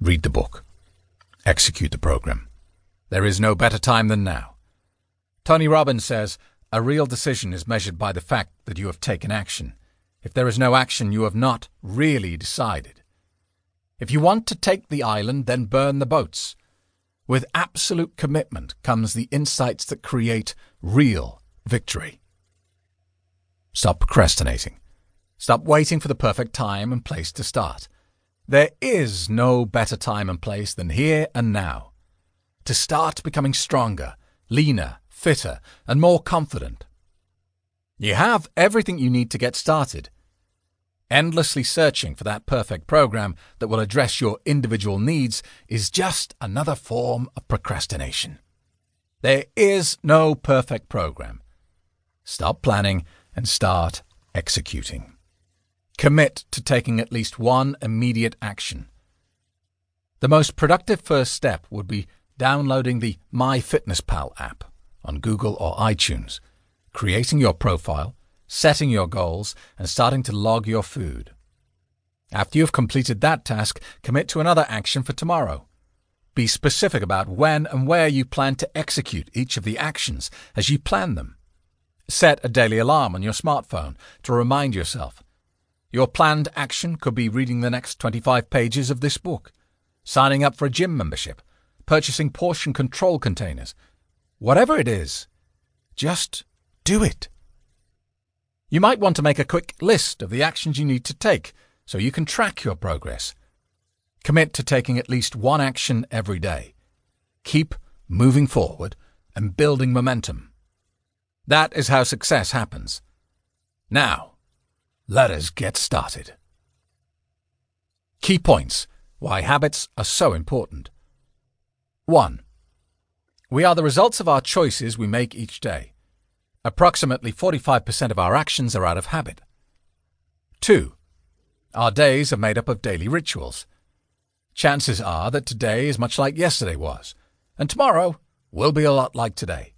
Read the book. Execute the program. There is no better time than now. Tony Robbins says, a real decision is measured by the fact that you have taken action. If there is no action, you have not really decided. If you want to take the island, then burn the boats. With absolute commitment comes the insights that create real victory. Stop procrastinating. Stop waiting for the perfect time and place to start. There is no better time and place than here and now. To start becoming stronger, leaner, fitter, and more confident. You have everything you need to get started. Endlessly searching for that perfect program that will address your individual needs is just another form of procrastination. There is no perfect program. Stop planning and start executing. Commit to taking at least one immediate action. The most productive first step would be downloading the MyFitnessPal app on Google or iTunes, creating your profile, setting your goals, and starting to log your food. After you've completed that task, commit to another action for tomorrow. Be specific about when and where you plan to execute each of the actions as you plan them. Set a daily alarm on your smartphone to remind yourself. Your planned action could be reading the next 25 pages of this book, signing up for a gym membership, purchasing portion control containers. Whatever it is, just do it. You might want to make a quick list of the actions you need to take so you can track your progress. Commit to taking at least one action every day. Keep moving forward and building momentum. That is how success happens. Now, let us get started. Key points why habits are so important. 1. We are the results of our choices we make each day. Approximately 45% of our actions are out of habit. 2. Our days are made up of daily rituals. Chances are that today is much like yesterday was, and tomorrow will be a lot like today.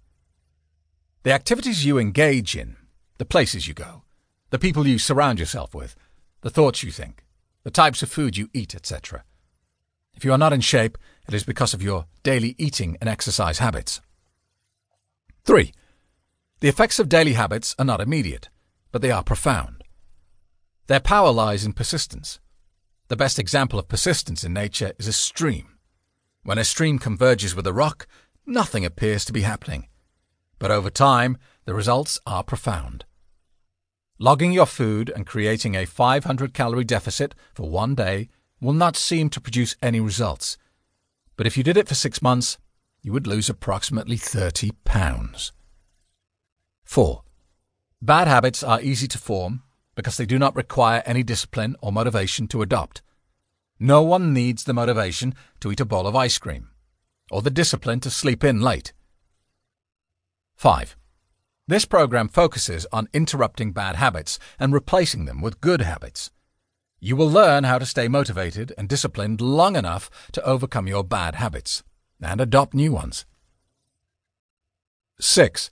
The activities you engage in, the places you go, the people you surround yourself with, the thoughts you think, the types of food you eat, etc. If you are not in shape, it is because of your daily eating and exercise habits. 3. The effects of daily habits are not immediate, but they are profound. Their power lies in persistence. The best example of persistence in nature is a stream. When a stream converges with a rock, nothing appears to be happening. But over time, the results are profound. Logging your food and creating a 500-calorie deficit for one day will not seem to produce any results. But if you did it for 6 months, you would lose approximately 30 pounds. 4. Bad habits are easy to form because they do not require any discipline or motivation to adopt. No one needs the motivation to eat a bowl of ice cream or the discipline to sleep in late. 5. This program focuses on interrupting bad habits and replacing them with good habits. You will learn how to stay motivated and disciplined long enough to overcome your bad habits and adopt new ones. 6.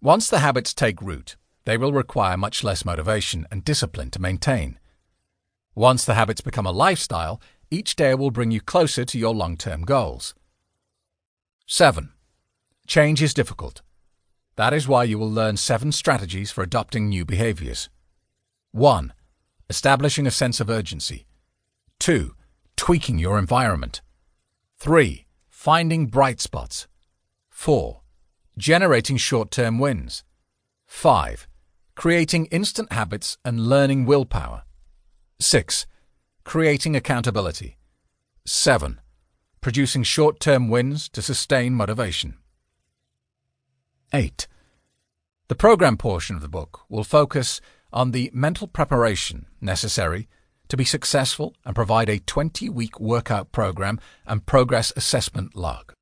Once the habits take root, they will require much less motivation and discipline to maintain. Once the habits become a lifestyle, each day will bring you closer to your long-term goals. 7. Change is difficult. That is why you will learn 7 strategies for adopting new behaviors. 1. Establishing a sense of urgency. 2. Tweaking your environment. 3. Finding bright spots. 4. Generating short-term wins. 5. Creating instant habits and learning willpower. 6. Creating accountability. 7. Producing short-term wins to sustain motivation. 8. The program portion of the book will focus on the mental preparation necessary to be successful and provide a 20-week workout program and progress assessment log.